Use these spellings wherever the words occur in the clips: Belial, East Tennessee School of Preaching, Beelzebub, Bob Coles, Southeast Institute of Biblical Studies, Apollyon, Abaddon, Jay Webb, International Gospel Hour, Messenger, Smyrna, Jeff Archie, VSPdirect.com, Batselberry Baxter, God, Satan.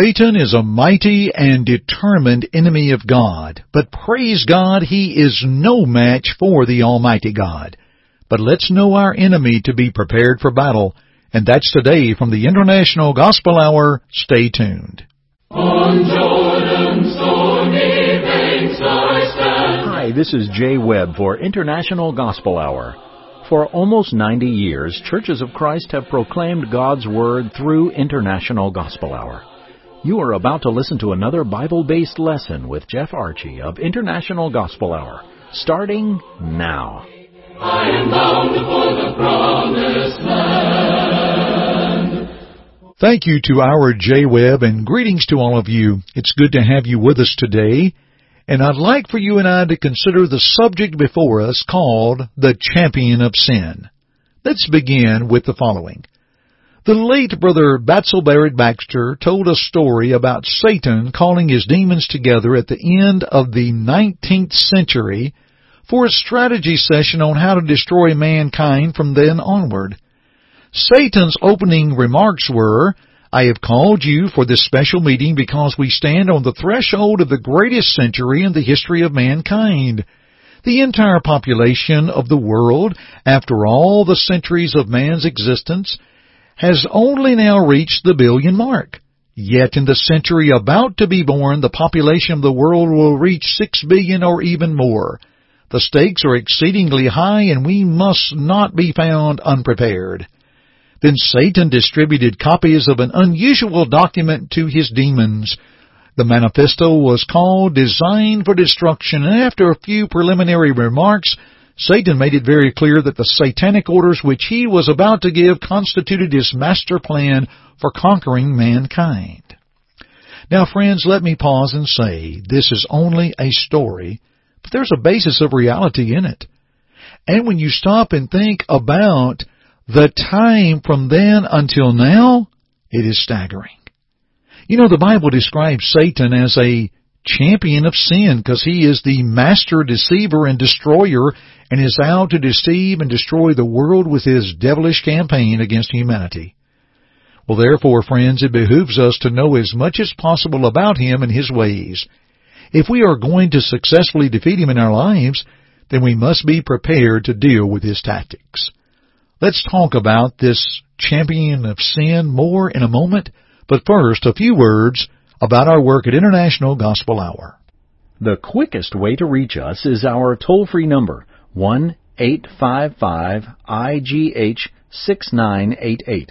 Satan is a mighty and determined enemy of God, but praise God, he is no match for the Almighty God. But let's know our enemy to be prepared for battle, and that's today from the International Gospel Hour. Stay tuned. On Jordan's stormy banks I stand. Hi, this is Jay Webb for International Gospel Hour. For almost 90 years, Churches of Christ have proclaimed God's Word through International Gospel Hour. You are about to listen to another Bible-based lesson with Jeff Archie of International Gospel Hour, starting now. I am bound for the promised land. Thank you to our J. Webb, and greetings to all of you. It's good to have you with us today. And I'd like for you and I to consider the subject before us called The Champion of Sin. Let's begin with the following. The late Brother Batselberry Baxter told a story about Satan calling his demons together at the end of the 19th century for a strategy session on how to destroy mankind from then onward. Satan's opening remarks were, I have called you for this special meeting because we stand on the threshold of the greatest century in the history of mankind. The entire population of the world, after all the centuries of man's existence, has only now reached the billion mark. Yet in the century about to be born, the population of the world will reach 6 billion or even more. The stakes are exceedingly high, and we must not be found unprepared. Then Satan distributed copies of an unusual document to his demons. The manifesto was called Designed for Destruction, and after a few preliminary remarks, Satan made it very clear that the satanic orders which he was about to give constituted his master plan for conquering mankind. Now, friends, let me pause and say, this is only a story, but there's a basis of reality in it. And when you stop and think about the time from then until now, it is staggering. You know, the Bible describes Satan as a champion of sin because he is the master deceiver and destroyer and is out to deceive and destroy the world with his devilish campaign against humanity. Well, therefore, friends, it behooves us to know as much as possible about him and his ways. If we are going to successfully defeat him in our lives, then we must be prepared to deal with his tactics. Let's talk about this champion of sin more in a moment, but first, a few words about our work at International Gospel Hour. The quickest way to reach us is our toll-free number, 1-855-IGH-6988.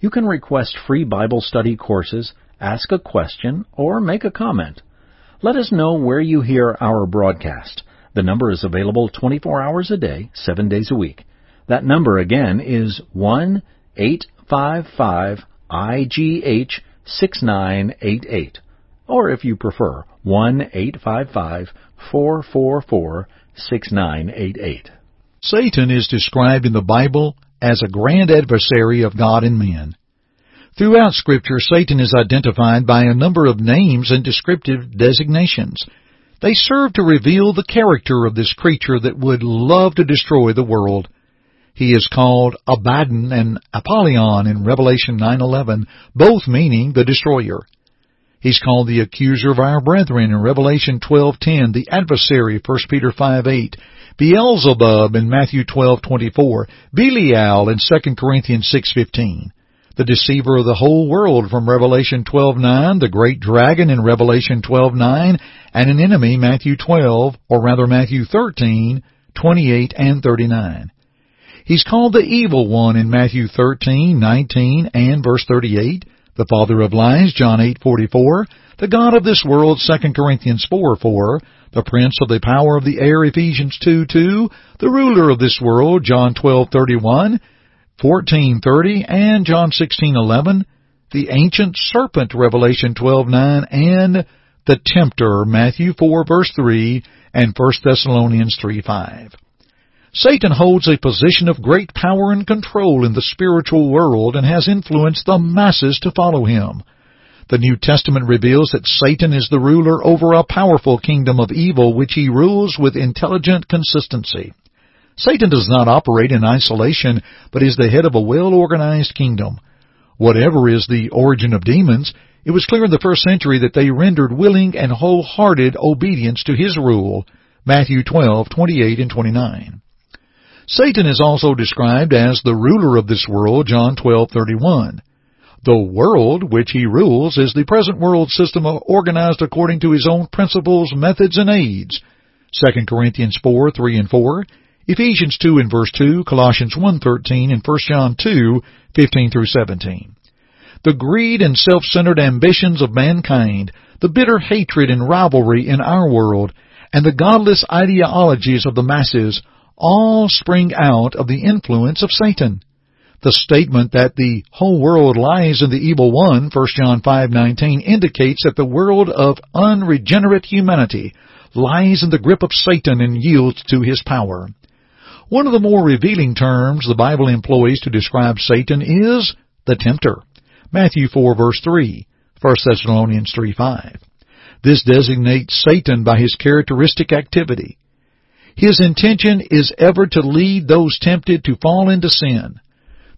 You can request free Bible study courses, ask a question, or make a comment. Let us know where you hear our broadcast. The number is available 24 hours a day, 7 days a week. That number again is 1-855-IGH-6988. Or if you prefer, 1-855-444-6988. Satan is described in the Bible as a grand adversary of God and men. Throughout Scripture, Satan is identified by a number of names and descriptive designations. They serve to reveal the character of this creature that would love to destroy the world. He is called Abaddon and Apollyon in Revelation 9:11, both meaning the destroyer. He's called the accuser of our brethren in Revelation 12:10, the adversary, 1 Peter 5:8, Beelzebub in Matthew 12:24, Belial in 2 Corinthians 6:15, the deceiver of the whole world from Revelation 12:9, the great dragon in Revelation 12:9, and an enemy, Matthew 12, or rather Matthew 13:28 and 39. He's called the evil one in Matthew 13:19 and verse 38, the father of lies, John 8:44, the god of this world, 2 Corinthians 4:4, the prince of the power of the air, Ephesians 2:2, the ruler of this world, John 12:31, 14:30, and John 16:11, the ancient serpent, Revelation 12:9, and the tempter, Matthew 4 verse 3, and 1 Thessalonians 3:5. Satan holds a position of great power and control in the spiritual world and has influenced the masses to follow him. The New Testament reveals that Satan is the ruler over a powerful kingdom of evil which he rules with intelligent consistency. Satan does not operate in isolation, but is the head of a well-organized kingdom. Whatever is the origin of demons, It was clear in the first century that they rendered willing and wholehearted obedience to his rule, Matthew 12:28 and 29. Satan is also described as the ruler of this world, John 12:31. The world which he rules is the present world system organized according to his own principles, methods, and aids, 2 Corinthians 4:3 and 4, Ephesians 2 and verse 2, Colossians 1:13, and 1 John 2:15 through 17. The greed and self-centered ambitions of mankind, the bitter hatred and rivalry in our world, and the godless ideologies of the masses all spring out of the influence of Satan. The statement that the whole world lies in the evil one, 1 John 5:19, indicates that the world of unregenerate humanity lies in the grip of Satan and yields to his power. One of the more revealing terms the Bible employs to describe Satan is the tempter. Matthew 4 verse 3, 1 Thessalonians 3:5. This designates Satan by his characteristic activity. His intention is ever to lead those tempted to fall into sin.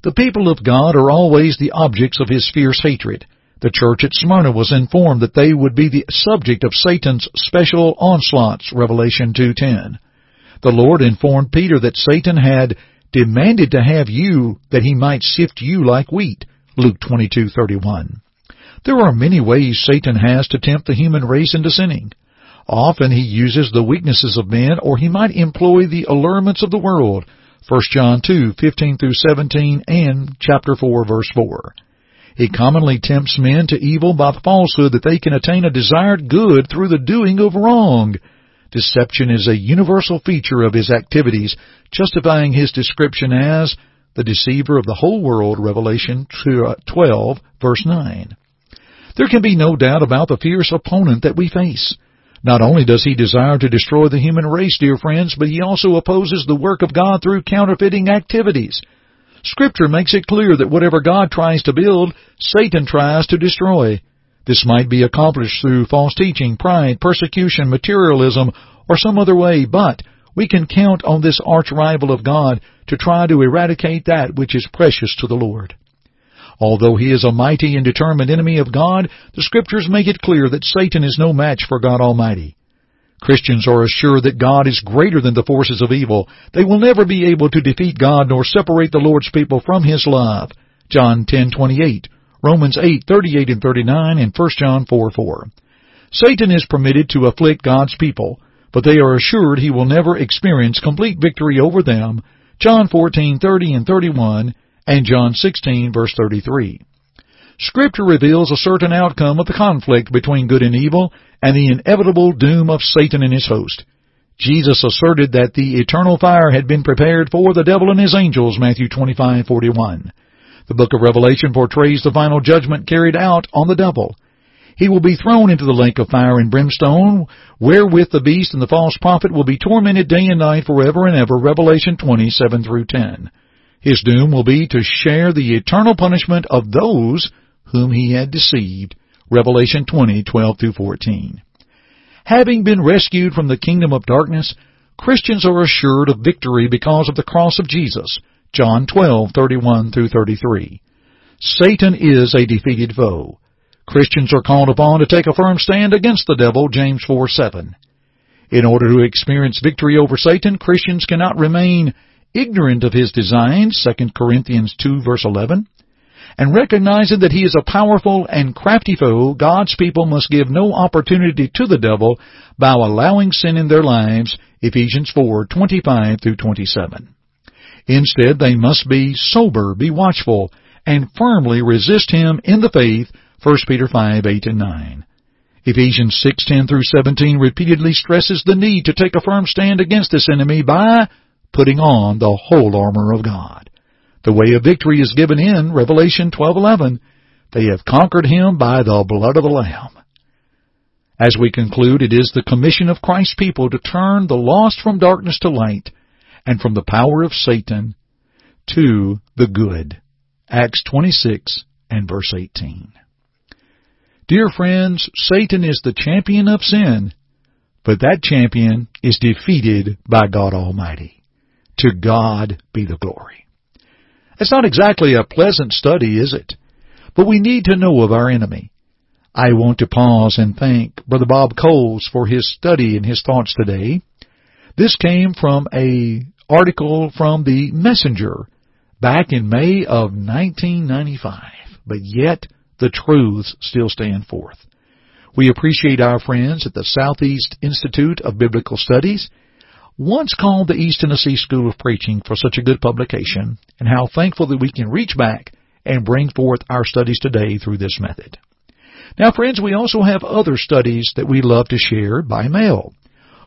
The people of God are always the objects of his fierce hatred. The church at Smyrna was informed that they would be the subject of Satan's special onslaughts, Revelation 2:10. The Lord informed Peter that Satan had demanded to have you that he might sift you like wheat, Luke 22:31. There are many ways Satan has to tempt the human race into sinning. Often he uses the weaknesses of men, or he might employ the allurements of the world, 1 John 2:15 through 17 and chapter 4 verse 4. He commonly tempts men to evil by the falsehood that they can attain a desired good through the doing of wrong. Deception is a universal feature of his activities, justifying his description as the deceiver of the whole world, Revelation 12 verse 9. There can be no doubt about the fierce opponent that we face. Not only does he desire to destroy the human race, dear friends, but he also opposes the work of God through counterfeiting activities. Scripture makes it clear that whatever God tries to build, Satan tries to destroy. This might be accomplished through false teaching, pride, persecution, materialism, or some other way, but we can count on this arch-rival of God to try to eradicate that which is precious to the Lord. Although he is a mighty and determined enemy of God, the Scriptures make it clear that Satan is no match for God Almighty. Christians are assured that God is greater than the forces of evil. They will never be able to defeat God nor separate the Lord's people from His love. John 10:28, Romans 8:38 and 39, and 1 John 4:4. Satan is permitted to afflict God's people, but they are assured he will never experience complete victory over them. John 14:30 and 31. And John 16, verse 33. Scripture reveals a certain outcome of the conflict between good and evil and the inevitable doom of Satan and his host. Jesus asserted that the eternal fire had been prepared for the devil and his angels, Matthew 25:41. The book of Revelation portrays the final judgment carried out on the devil. He will be thrown into the lake of fire and brimstone, wherewith the beast and the false prophet will be tormented day and night forever and ever, Revelation 20:7 through 10. His doom will be to share the eternal punishment of those whom he had deceived, Revelation 20:12 through 14. Having been rescued from the kingdom of darkness, Christians are assured of victory because of the cross of Jesus, John 12:31 through 33. Satan is a defeated foe. Christians are called upon to take a firm stand against the devil, James 4:7. In order to experience victory over Satan, Christians cannot remain ignorant of his designs, 2 Corinthians 2 verse 11, and recognizing that he is a powerful and crafty foe, God's people must give no opportunity to the devil by allowing sin in their lives, Ephesians 4:25 through 27. Instead, they must be sober, be watchful, and firmly resist him in the faith, 1 Peter 5:8 and 9. Ephesians 6:10 through 17 repeatedly stresses the need to take a firm stand against this enemy by putting on the whole armor of God. The way of victory is given in Revelation 12:11. They have conquered him by the blood of the Lamb. As we conclude, it is the commission of Christ's people to turn the lost from darkness to light and from the power of Satan to the good. Acts 26 and verse 18. Dear friends, Satan is the champion of sin, but that champion is defeated by God Almighty. To God be the glory. It's not exactly a pleasant study, is it? But we need to know of our enemy. I want to pause and thank Brother Bob Coles for his study and his thoughts today. This came from an article from the Messenger back in May of 1995, but yet the truths still stand forth. We appreciate our friends at the Southeast Institute of Biblical Studies, once called the East Tennessee School of Preaching, for such a good publication, and how thankful that we can reach back and bring forth our studies today through this method. Now, friends, we also have other studies that we love to share by mail.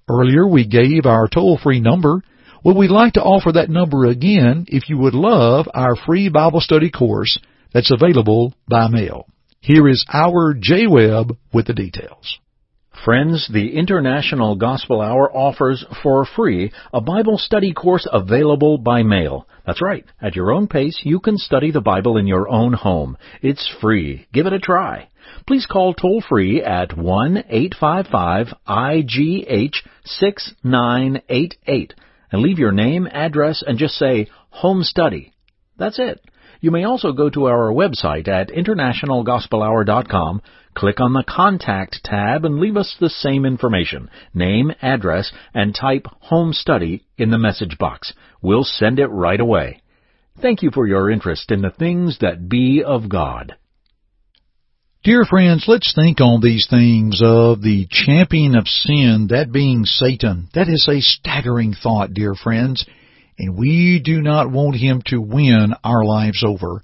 Earlier, we gave our toll-free number. Well, we'd like to offer that number again if you would love our free Bible study course that's available by mail. Here is our J-Web with the details. Friends, the International Gospel Hour offers for free a Bible study course available by mail. That's right. At your own pace, you can study the Bible in your own home. It's free. Give it a try. Please call toll-free at 1-855-IGH-6988 and leave your name, address, and just say, Home Study. That's it. You may also go to our website at internationalgospelhour.com, click on the Contact tab, and leave us the same information, name, address, and type Home Study in the message box. We'll send it right away. Thank you for your interest in the things that be of God. Dear friends, let's think on these things of the champion of sin, that being Satan. That is a staggering thought, dear friends, and we do not want him to win our lives over.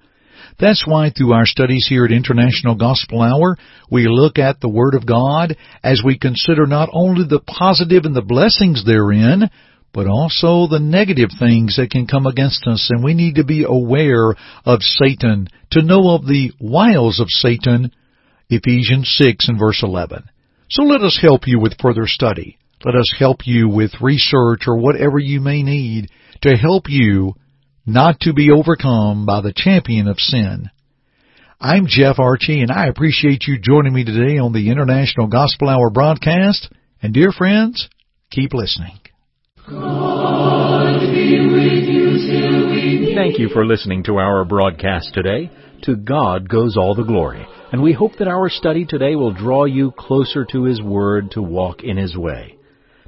That's why through our studies here at International Gospel Hour, we look at the Word of God as we consider not only the positive and the blessings therein, but also the negative things that can come against us. And we need to be aware of Satan, to know of the wiles of Satan, Ephesians 6 and verse 11. So let us help you with further study. Let us help you with research or whatever you may need to help you not to be overcome by the champion of sin. I'm Jeff Archie, and I appreciate you joining me today on the International Gospel Hour broadcast. And dear friends, keep listening. God be with you till we meet. Thank you for listening to our broadcast today. To God goes all the glory, and we hope that our study today will draw you closer to His Word to walk in His way.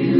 you.